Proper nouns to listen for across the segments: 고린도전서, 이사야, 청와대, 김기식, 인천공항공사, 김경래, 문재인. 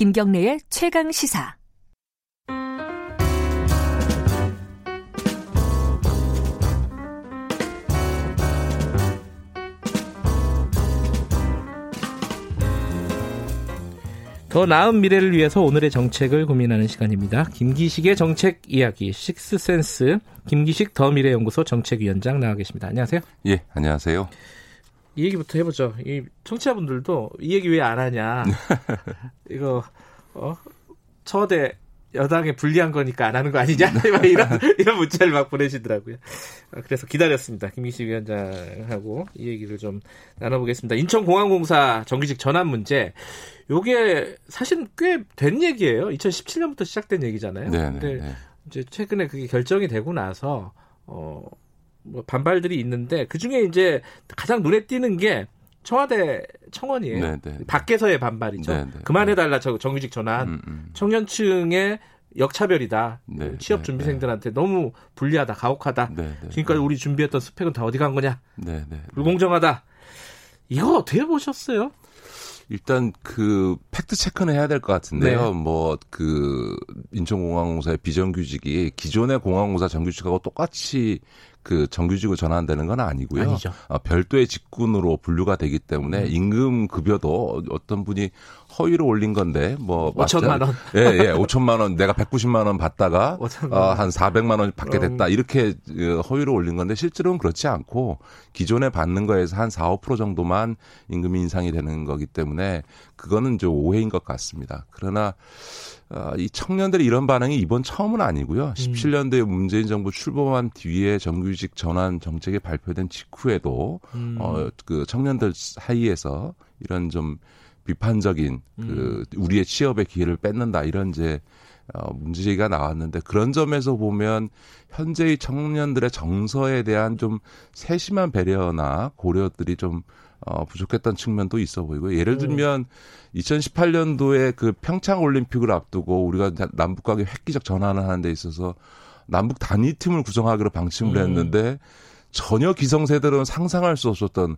김경래의 최강시사. 더 나은 미래를 위해서 오늘의 정책을 고민하는 시간입니다. 김기식의 정책 이야기 식스센스, 김기식 더 미래연구소 정책위원장 나와 계십니다. 안녕하세요. 예, 안녕하세요. 이 얘기부터 해보죠. 이 청취자분들도 이 얘기 왜 안 하냐. 이거 청와대 여당에 불리한 거니까 안 하는 거 아니냐. 이런 문자를 막 보내시더라고요. 그래서 기다렸습니다. 김기식 위원장하고 이 얘기를 좀 나눠보겠습니다. 인천공항공사 정규직 전환 문제. 요게 사실 꽤 된 얘기예요. 2017년부터 시작된 얘기잖아요. 근데 이제 최근에 그게 결정이 되고 나서 뭐 반발들이 있는데 그 중에 이제 가장 눈에 띄는 게 청와대 청원이에요. 네네네. 밖에서의 반발이죠. 네네. 그만해달라, 정규직 전환. 청년층의 역차별이다. 네네. 취업 준비생들한테 너무 불리하다, 가혹하다. 네네. 지금까지 우리 준비했던 스펙은 다 어디 간 거냐. 네네. 불공정하다. 이거 어떻게 보셨어요? 일단 그 팩트 체크는 해야 될 것 같은데요. 네. 뭐 그 인천공항공사의 비정규직이 기존의 공항공사 정규직하고 똑같이 그 정규직으로 전환되는 건 아니고요. 아니죠. 별도의 직군으로 분류가 되기 때문에 임금 급여도 어떤 분이 허위로 올린 건데 뭐 5천만 원. 예, 5천만 원 내가 190만 원 받다가 한 400만 원 받게 됐다. 이렇게 허위로 올린 건데 실제로는 그렇지 않고 기존에 받는 거에서 한 4~5% 정도만 임금 인상이 되는 거기 때문에 그거는 좀 오해인 것 같습니다. 그러나 이 청년들의 이런 반응이 이번 처음은 아니고요. 17년도에 문재인 정부 출범한 뒤에 정규직 전환 정책이 발표된 직후에도 그 청년들 사이에서 이런 좀 비판적인 그 우리의 취업의 기회를 뺏는다 이런 이제 문제가 나왔는데 그런 점에서 보면 현재의 청년들의 정서에 대한 좀 세심한 배려나 고려들이 좀 부족했던 측면도 있어 보이고요. 예를 들면 2018년도에 그 평창올림픽을 앞두고 우리가 남북 관계 획기적 전환을 하는 데 있어서 남북 단위팀을 구성하기로 방침을 했는데 전혀 기성세대로는 상상할 수 없었던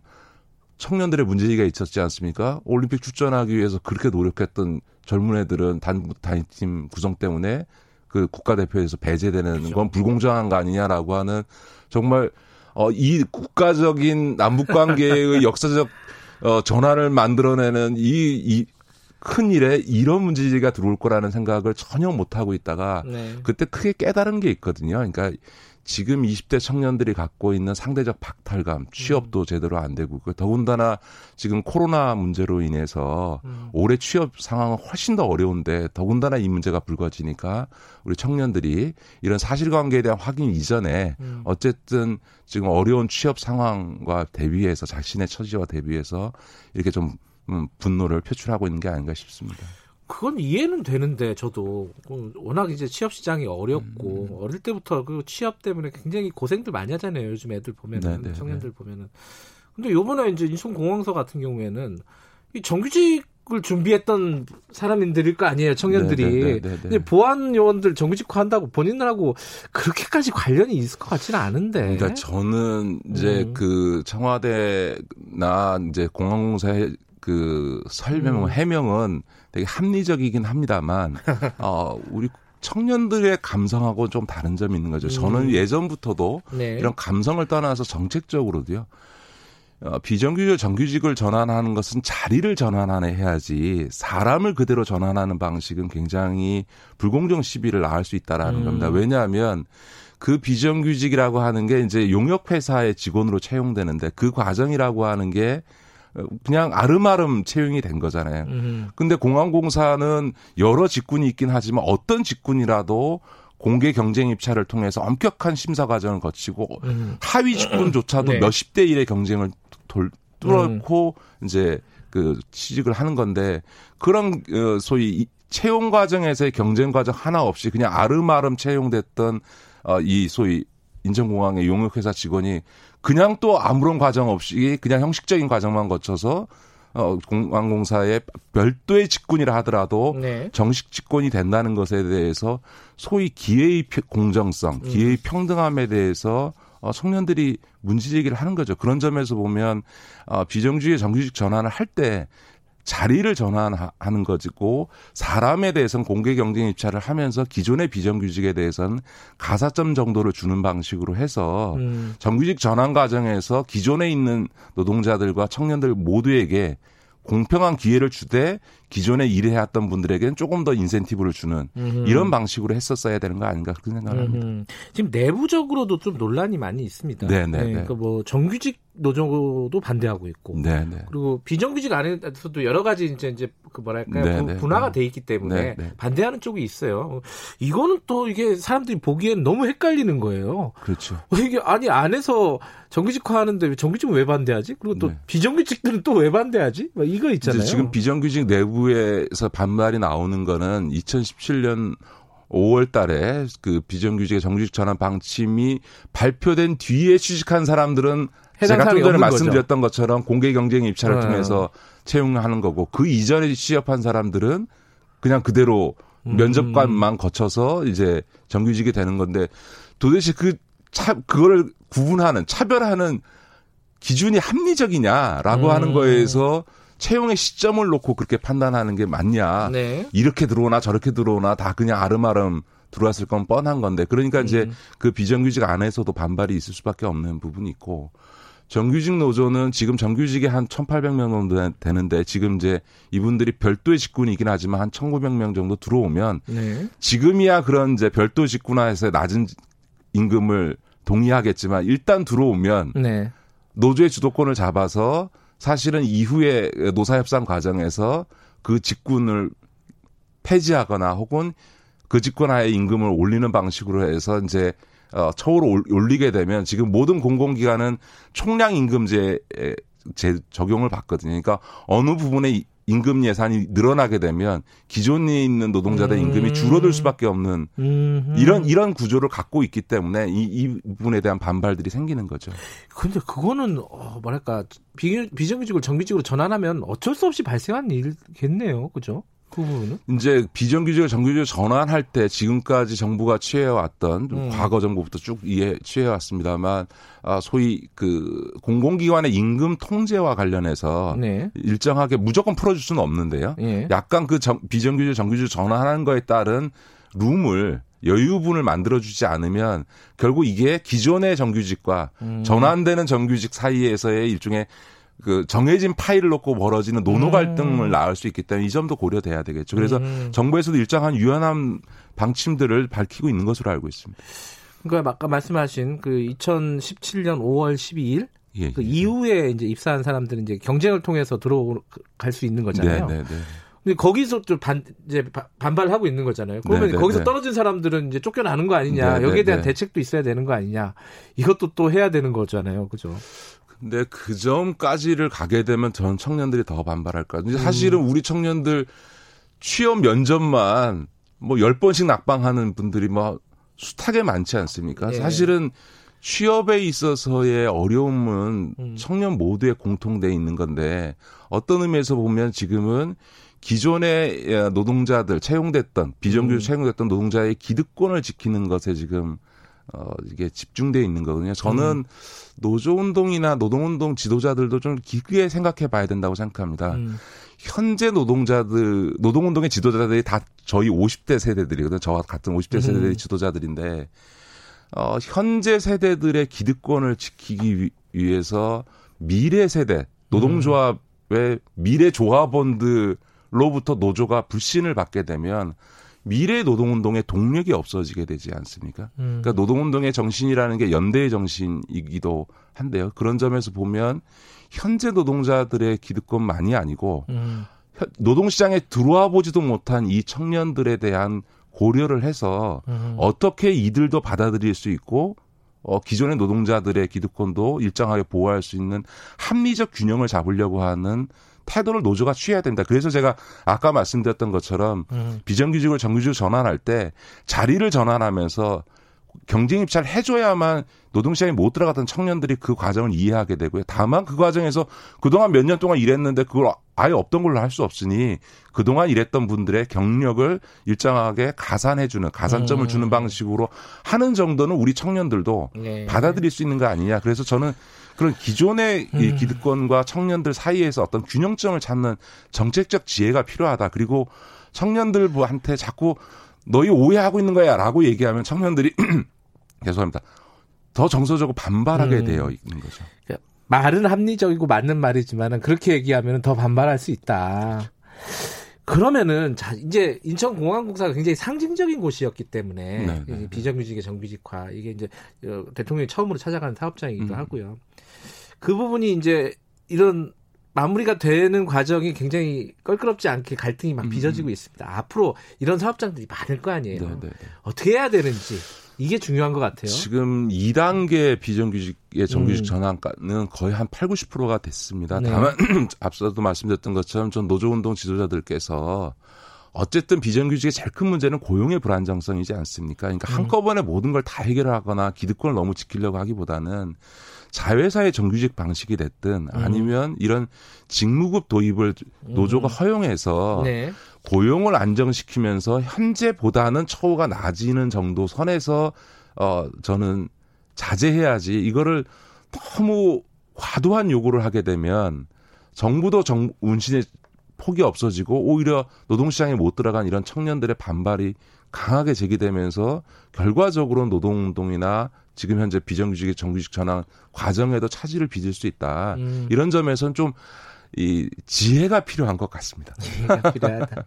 청년들의 문제가 있었지 않습니까? 올림픽 출전하기 위해서 그렇게 노력했던 젊은 애들은 단위팀 구성 때문에 그 국가대표에서 배제되는 그렇죠. 건 불공정한 거 아니냐라고 하는 정말 이 국가적인 남북관계의 역사적 전환을 만들어내는 이 큰 일에 이런 문제가 들어올 거라는 생각을 전혀 못하고 있다가 네. 그때 크게 깨달은 게 있거든요. 그러니까 지금 20대 청년들이 갖고 있는 상대적 박탈감, 취업도 제대로 안 되고 더군다나 지금 코로나 문제로 인해서 올해 취업 상황은 훨씬 더 어려운데 더군다나 이 문제가 불거지니까 우리 청년들이 이런 사실관계에 대한 확인 이전에 어쨌든 지금 어려운 취업 상황과 대비해서 자신의 처지와 대비해서 이렇게 좀 분노를 표출하고 있는 게 아닌가 싶습니다. 그건 이해는 되는데 저도 워낙 이제 취업 시장이 어렵고 어릴 때부터 그 취업 때문에 굉장히 고생들 많이 하잖아요. 요즘 애들 보면은 네네, 청년들 네네. 보면은. 근데 요번에 이제 인천공항서 같은 경우에는 이 정규직을 준비했던 사람들일 거 아니에요. 청년들이. 네네, 네네, 근데 보안 요원들 정규직화한다고 본인들하고 그렇게까지 관련이 있을 것 같지는 않은데. 그러니까 저는 이제 그 청와대나 이제 공항공사의 그 설명 해명은 되게 합리적이긴 합니다만 우리 청년들의 감성하고 좀 다른 점이 있는 거죠. 저는 예전부터도 네. 이런 감성을 떠나서 정책적으로도요. 비정규직 정규직을 전환하는 것은 자리를 전환하네 해야지 사람을 그대로 전환하는 방식은 굉장히 불공정 시비를 낳을 수 있다라는 겁니다. 왜냐하면 그 비정규직이라고 하는 게 이제 용역 회사의 직원으로 채용되는데 그 과정이라고 하는 게 그냥 아름아름 채용이 된 거잖아요. 근데 공항공사는 여러 직군이 있긴 하지만 어떤 직군이라도 공개 경쟁 입찰을 통해서 엄격한 심사 과정을 거치고 하위 직군조차도 네. 몇십 대 1의 경쟁을 뚫고 이제 그 취직을 하는 건데 그런 소위 채용 과정에서의 경쟁 과정 하나 없이 그냥 아름아름 채용됐던 이 소위 인천공항의 용역회사 직원이 그냥 또 아무런 과정 없이 그냥 형식적인 과정만 거쳐서 공항공사의 별도의 직군이라 하더라도 네. 정식 직군이 된다는 것에 대해서 소위 기회의 공정성, 기회의 평등함에 대해서 청년들이 문제제기를 하는 거죠. 그런 점에서 보면 비정규직의 정규직 전환을 할 때 자리를 전환하는 것이고 사람에 대해서는 공개 경쟁 입찰을 하면서 기존의 비정규직에 대해서는 가사점 정도를 주는 방식으로 해서 정규직 전환 과정에서 기존에 있는 노동자들과 청년들 모두에게 공평한 기회를 주되 기존에 일해왔던 분들에게는 조금 더 인센티브를 주는 이런 방식으로 했었어야 되는 거 아닌가 그런 생각을 합니다. 지금 내부적으로도 좀 논란이 많이 있습니다. 네네. 네, 그러니까 뭐 정규직 노조도 반대하고 있고, 네네. 그리고 비정규직 안에서도 여러 가지 이제 그 뭐랄까요 분화가 돼 있기 때문에 네네. 반대하는 쪽이 있어요. 이거는 또 이게 사람들이 보기엔 너무 헷갈리는 거예요. 그렇죠. 이게 아니 안에서 정규직화하는데 왜 정규직은 왜 반대하지? 그리고 또 네. 비정규직들은 또 왜 반대하지? 막 이거 있잖아요. 지금 비정규직 내부에서 반발이 나오는 거는 2017년 5월 달에 그 비정규직의 정규직 전환 방침이 발표된 뒤에 취직한 사람들은 제가 좀 전에 말씀드렸던 것처럼 공개 경쟁 입찰을 통해서 채용하는 거고 그 이전에 취업한 사람들은 그냥 그대로 면접관만 거쳐서 이제 정규직이 되는 건데 도대체 그거를 구분하는 차별하는 기준이 합리적이냐라고 하는 거에서 채용의 시점을 놓고 그렇게 판단하는 게 맞냐. 네. 이렇게 들어오나 저렇게 들어오나 다 그냥 아름아름 들어왔을 건 뻔한 건데 그러니까 이제 그 비정규직 안에서도 반발이 있을 수밖에 없는 부분이 있고 정규직 노조는 지금 정규직이 한 1,800명 정도 되는데 지금 이제 이분들이 별도의 직군이긴 하지만 한 1,900명 정도 들어오면 네. 지금이야 그런 이제 별도 직군화에서 낮은 임금을 동의하겠지만 일단 들어오면 네. 노조의 주도권을 잡아서 사실은 이후에 노사협상 과정에서 그 직군을 폐지하거나 혹은 그 직권하에 임금을 올리는 방식으로 해서 이제 처우를 올리게 되면 지금 모든 공공기관은 총량 임금제 적용을 받거든요. 그러니까 어느 부분의 임금 예산이 늘어나게 되면 기존에 있는 노동자들의 임금이 줄어들 수밖에 없는 이런 구조를 갖고 있기 때문에 이 부분에 대한 반발들이 생기는 거죠. 그런데 그거는 뭐랄까 비정규직을 정규직으로 전환하면 어쩔 수 없이 발생한 일겠네요, 그죠? 그 이제 비정규직을 정규직으로 전환할 때 지금까지 정부가 취해왔던 과거 정부부터 쭉 취해왔습니다만 소위 그 공공기관의 임금 통제와 관련해서 네. 일정하게 무조건 풀어줄 수는 없는데요. 네. 약간 그 비정규직 정규직으로 전환하는 거에 따른 룸을 여유분을 만들어주지 않으면 결국 이게 기존의 정규직과 전환되는 정규직 사이에서의 일종의 그 정해진 파일을 놓고 벌어지는 노노 갈등을 낳을 수 있기 때문에 이 점도 고려돼야 되겠죠. 그래서 정부에서도 일정한 유연한 방침들을 밝히고 있는 것으로 알고 있습니다. 그러니까 아까 말씀하신 그 2017년 5월 12일 그 이후에 이제 입사한 사람들은 이제 경쟁을 통해서 들어갈 수 있는 거잖아요. 네, 네, 네. 근데 거기서 좀 반발하고 있는 거잖아요. 그러면 네네, 거기서 네네. 떨어진 사람들은 이제 쫓겨나는 거 아니냐. 네네, 여기에 대한 네네. 대책도 있어야 되는 거 아니냐. 이것도 또 해야 되는 거잖아요. 그죠? 근데 그 점까지를 가게 되면 전 청년들이 더 반발할 것 같아요. 사실은 우리 청년들 취업 면접만 뭐 10번씩 낙방하는 분들이 뭐 숱하게 많지 않습니까? 네. 사실은 취업에 있어서의 어려움은 청년 모두에 공통되어 있는 건데 어떤 의미에서 보면 지금은 기존의 노동자들 채용됐던 비정규직 채용됐던 노동자의 기득권을 지키는 것에 지금 이게 집중되어 있는 거거든요. 저는 노조운동이나 노동운동 지도자들도 좀 깊게 생각해 봐야 된다고 생각합니다. 현재 노동자들, 노동운동의 지도자들이 다 저희 50대 세대들이거든요. 저와 같은 50대 세대의 지도자들인데, 현재 세대들의 기득권을 지키기 위해서 미래 세대, 노동조합의 미래 조합원들로부터 노조가 불신을 받게 되면 미래 노동운동의 동력이 없어지게 되지 않습니까? 그러니까 노동운동의 정신이라는 게 연대의 정신이기도 한데요. 그런 점에서 보면 현재 노동자들의 기득권만이 아니고 노동시장에 들어와 보지도 못한 이 청년들에 대한 고려를 해서 어떻게 이들도 받아들일 수 있고 기존의 노동자들의 기득권도 일정하게 보호할 수 있는 합리적 균형을 잡으려고 하는 태도를 노조가 취해야 된다. 그래서 제가 아까 말씀드렸던 것처럼 비정규직을 정규직으로 전환할 때 자리를 전환하면서 경쟁 입찰을 해줘야만 노동시장에 못 들어갔던 청년들이 그 과정을 이해하게 되고요. 다만 그 과정에서 그동안 몇 년 동안 일했는데 그걸 아예 없던 걸로 할 수 없으니 그동안 일했던 분들의 경력을 일정하게 가산해주는, 가산점을 주는 방식으로 하는 정도는 우리 청년들도 네. 받아들일 수 있는 거 아니냐. 그래서 저는 그런 기존의 이 기득권과 청년들 사이에서 어떤 균형점을 찾는 정책적 지혜가 필요하다. 그리고 청년들한테 자꾸 너희 오해하고 있는 거야 라고 얘기하면 청년들이 죄송합니다. 더 정서적으로 반발하게 되어 있는 거죠. 그러니까 말은 합리적이고 맞는 말이지만 그렇게 얘기하면 더 반발할 수 있다. 그러면은 자, 이제 인천공항공사가 굉장히 상징적인 곳이었기 때문에 네네. 비정규직의 정규직화 이게 이제 대통령이 처음으로 찾아가는 사업장이기도 하고요. 그 부분이 이제 이런 마무리가 되는 과정이 굉장히 껄끄럽지 않게 갈등이 막 빚어지고 있습니다. 앞으로 이런 사업장들이 많을 거 아니에요. 네네네. 어떻게 해야 되는지. 이게 중요한 것 같아요. 지금 2단계 비정규직의 정규직 전환가는 거의 한 80, 90%가 됐습니다. 네. 다만 앞서도 말씀드렸던 것처럼 전 노조운동 지도자들께서 어쨌든 비정규직의 제일 큰 문제는 고용의 불안정성이지 않습니까? 그러니까 한꺼번에 모든 걸 다 해결하거나 기득권을 너무 지키려고 하기보다는 자회사의 정규직 방식이 됐든 아니면 이런 직무급 도입을 노조가 허용해서 네. 고용을 안정시키면서 현재보다는 처우가 나아지는 정도 선에서 저는 자제해야지 이거를 너무 과도한 요구를 하게 되면 정부도 운신의 폭이 없어지고 오히려 노동시장에 못 들어간 이런 청년들의 반발이 강하게 제기되면서 결과적으로 노동운동이나 지금 현재 비정규직의 정규직 전환 과정에도 차질을 빚을 수 있다. 이런 점에서는 좀 이 지혜가 필요한 것 같습니다. 지혜가 필요하다.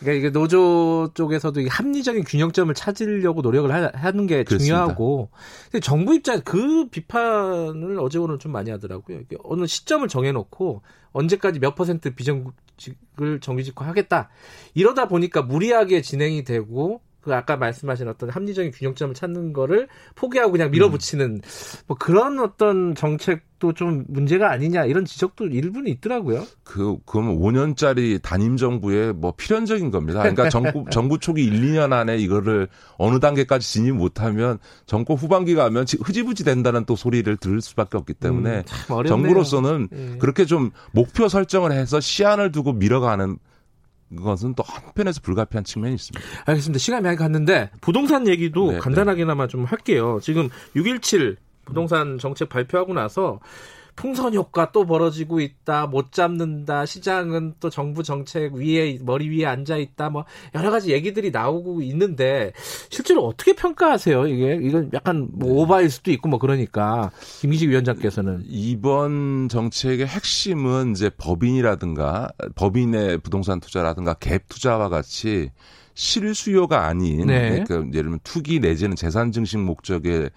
그러니까 이게 노조 쪽에서도 합리적인 균형점을 찾으려고 노력을 하는 게 그렇습니다. 중요하고 근데 정부 입장 그 비판을 어제 오늘 좀 많이 하더라고요. 어느 시점을 정해놓고 언제까지 몇 퍼센트 비정규직을 정규직화하겠다. 이러다 보니까 무리하게 진행이 되고 그 아까 말씀하신 어떤 합리적인 균형점을 찾는 거를 포기하고 그냥 밀어붙이는 뭐 그런 어떤 정책도 좀 문제가 아니냐 이런 지적도 일부는 있더라고요. 그럼 5년짜리 단임 정부의 뭐 필연적인 겁니다. 그러니까 정부 초기 1, 2년 안에 이거를 어느 단계까지 진입 못하면 정권 후반기 가면 흐지부지 된다는 또 소리를 들을 수밖에 없기 때문에 정부로서는 예. 그렇게 좀 목표 설정을 해서 시안을 두고 밀어가는 그것은 또 한편에서 불가피한 측면이 있습니다. 알겠습니다. 시간이 많이 갔는데 부동산 얘기도 네, 간단하게나마 좀 할게요. 지금 6.17 부동산 정책 발표하고 나서 풍선 효과 또 벌어지고 있다. 못 잡는다. 시장은 또 정부 정책 위에 머리 위에 앉아 있다. 뭐 여러 가지 얘기들이 나오고 있는데 실제로 어떻게 평가하세요? 이건 약간 뭐 네. 오바일 수도 있고 뭐 그러니까 김기식 위원장께서는 이번 정책의 핵심은 이제 법인이라든가 법인의 부동산 투자라든가 갭 투자와 같이 실수요가 아닌 네. 그러니까 예를 들면 투기 내지는 재산 증식 목적의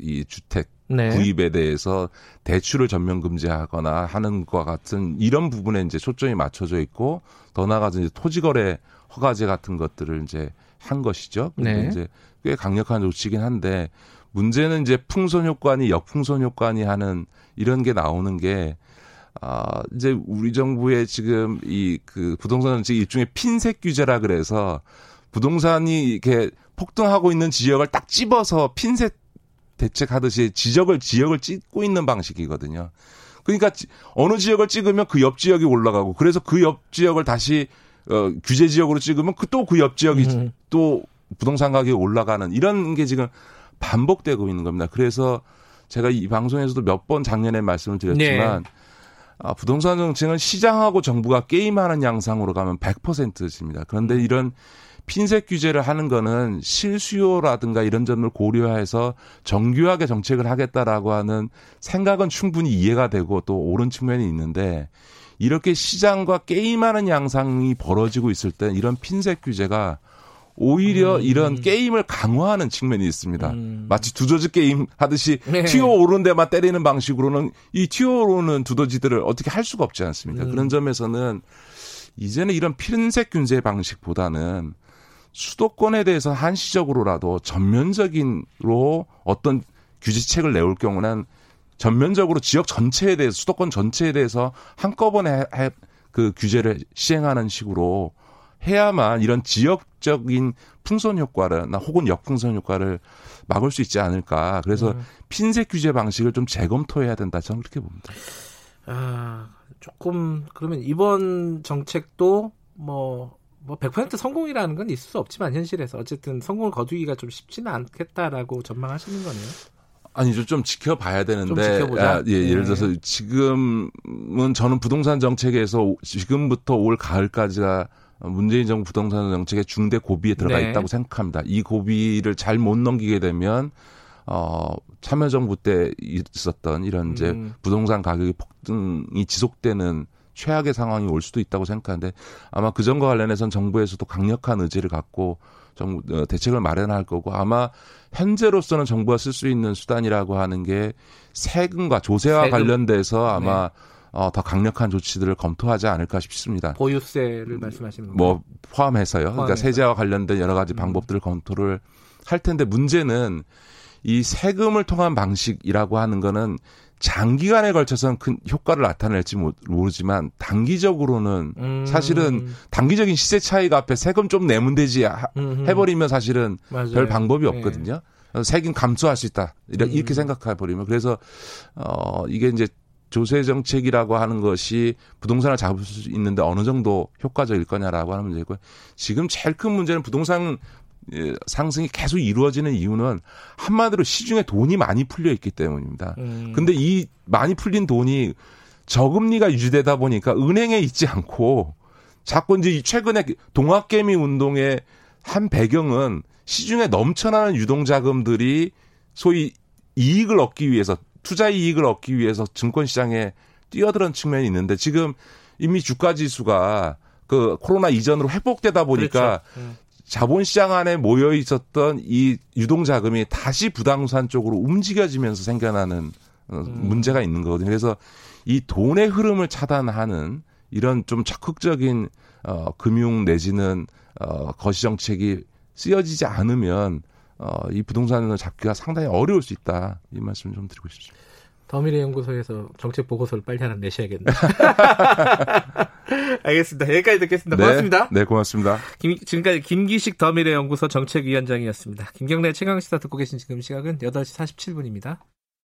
이 주택 네. 구입에 대해서 대출을 전면 금지하거나 하는 것과 같은 이런 부분에 이제 초점이 맞춰져 있고 더 나아가서 이제 토지거래 허가제 같은 것들을 이제 한 것이죠. 네. 이제 꽤 강력한 조치긴 한데 문제는 이제 풍선 효과니 역풍선 효과니 하는 이런 게 나오는 게 이제 우리 정부의 지금 이 그 부동산 정책 일종의 핀셋 규제라 그래서 부동산이 이렇게 폭등하고 있는 지역을 딱 집어서 핀셋 대책하듯이 지역을 찍고 있는 방식이거든요. 그러니까 어느 지역을 찍으면 그 옆 지역이 올라가고 그래서 그 옆 지역을 다시 규제 지역으로 찍으면 또 그 옆 지역이 또 부동산 가격이 올라가는 이런 게 지금 반복되고 있는 겁니다. 그래서 제가 이 방송에서도 몇 번 작년에 말씀을 드렸지만 네. 부동산 정책은 시장하고 정부가 게임하는 양상으로 가면 100%입니다. 그런데 이런 핀셋 규제를 하는 거는 실수요라든가 이런 점을 고려해서 정교하게 정책을 하겠다라고 하는 생각은 충분히 이해가 되고 또 옳은 측면이 있는데 이렇게 시장과 게임하는 양상이 벌어지고 있을 때 이런 핀셋 규제가 오히려 이런 게임을 강화하는 측면이 있습니다. 마치 두더지 게임 하듯이 네. 튀어오르는 데만 때리는 방식으로는 이 튀어오르는 두더지들을 어떻게 할 수가 없지 않습니까? 그런 점에서는 이제는 이런 핀셋 규제 방식보다는 수도권에 대해서 한시적으로라도 전면적으로 어떤 규제책을 내올 경우는 전면적으로 지역 전체에 대해서 수도권 전체에 대해서 한꺼번에 그 규제를 시행하는 식으로 해야만 이런 지역적인 풍선 효과나 혹은 역풍선 효과를 막을 수 있지 않을까. 그래서 핀셋 규제 방식을 좀 재검토해야 된다. 저는 그렇게 봅니다. 조금 그러면 이번 정책도 뭐 100% 성공이라는 건 있을 수 없지만 현실에서 어쨌든 성공을 거두기가 좀 쉽지는 않겠다라고 전망하시는 거네요. 아니죠. 좀 지켜봐야 되는데. 좀 지켜보자. 예를 들어서 지금은 저는 부동산 정책에서 지금부터 올 가을까지가 문재인 정부 부동산 정책의 중대 고비에 들어가 있다고 생각합니다. 이 고비를 잘 못 넘기게 되면 참여정부 때 있었던 이런 이제 부동산 가격이 폭등이 지속되는 최악의 상황이 올 수도 있다고 생각하는데 아마 그전과 관련해서는 정부에서도 강력한 의지를 갖고 대책을 마련할 거고 아마 현재로서는 정부가 쓸 수 있는 수단이라고 하는 게 세금과 조세와 관련돼서 아마 더 강력한 조치들을 검토하지 않을까 싶습니다. 보유세를 말씀하시는 거예요? 뭐 포함해서요. 그러니까 세제와 관련된 여러 가지 방법들을 검토를 할 텐데 문제는 이 세금을 통한 방식이라고 하는 거는 장기간에 걸쳐서는 큰 효과를 나타낼지 모르지만 단기적으로는 사실은 단기적인 시세 차익 앞에 세금 좀 내면 되지 해버리면 사실은 별 방법이 없거든요. 세금 감소할 수 있다. 이렇게 생각해버리면. 그래서 이게 이제 조세 정책이라고 하는 것이 부동산을 잡을 수 있는데 어느 정도 효과적일 거냐라고 하는 문제고요. 지금 제일 큰 문제는 부동산 상승이 계속 이루어지는 이유는 한마디로 시중에 돈이 많이 풀려 있기 때문입니다. 근데 이 많이 풀린 돈이 저금리가 유지되다 보니까 은행에 있지 않고 자꾸 이제 최근에 동학개미 운동의 한 배경은 시중에 넘쳐나는 유동자금들이 소위 이익을 얻기 위해서 투자 이익을 얻기 위해서 증권시장에 뛰어드는 측면이 있는데 지금 이미 주가지수가 그 코로나 이전으로 회복되다 보니까 자본시장 안에 모여 있었던 이 유동자금이 다시 부동산 쪽으로 움직여지면서 생겨나는 문제가 있는 거거든요. 그래서 이 돈의 흐름을 차단하는 이런 좀 적극적인 금융 내지는 거시정책이 쓰여지지 않으면 이 부동산을 잡기가 상당히 어려울 수 있다. 이 말씀을 좀 드리고 싶습니다. 더 미래연구소에서 정책 보고서를 빨리 하나 내셔야겠네요. 알겠습니다. 여기까지 듣겠습니다. 고맙습니다. 네, 고맙습니다. 지금까지 김기식 더 미래연구소 정책위원장이었습니다. 김경래 최강시사 듣고 계신 지금 시각은 8시 47분입니다.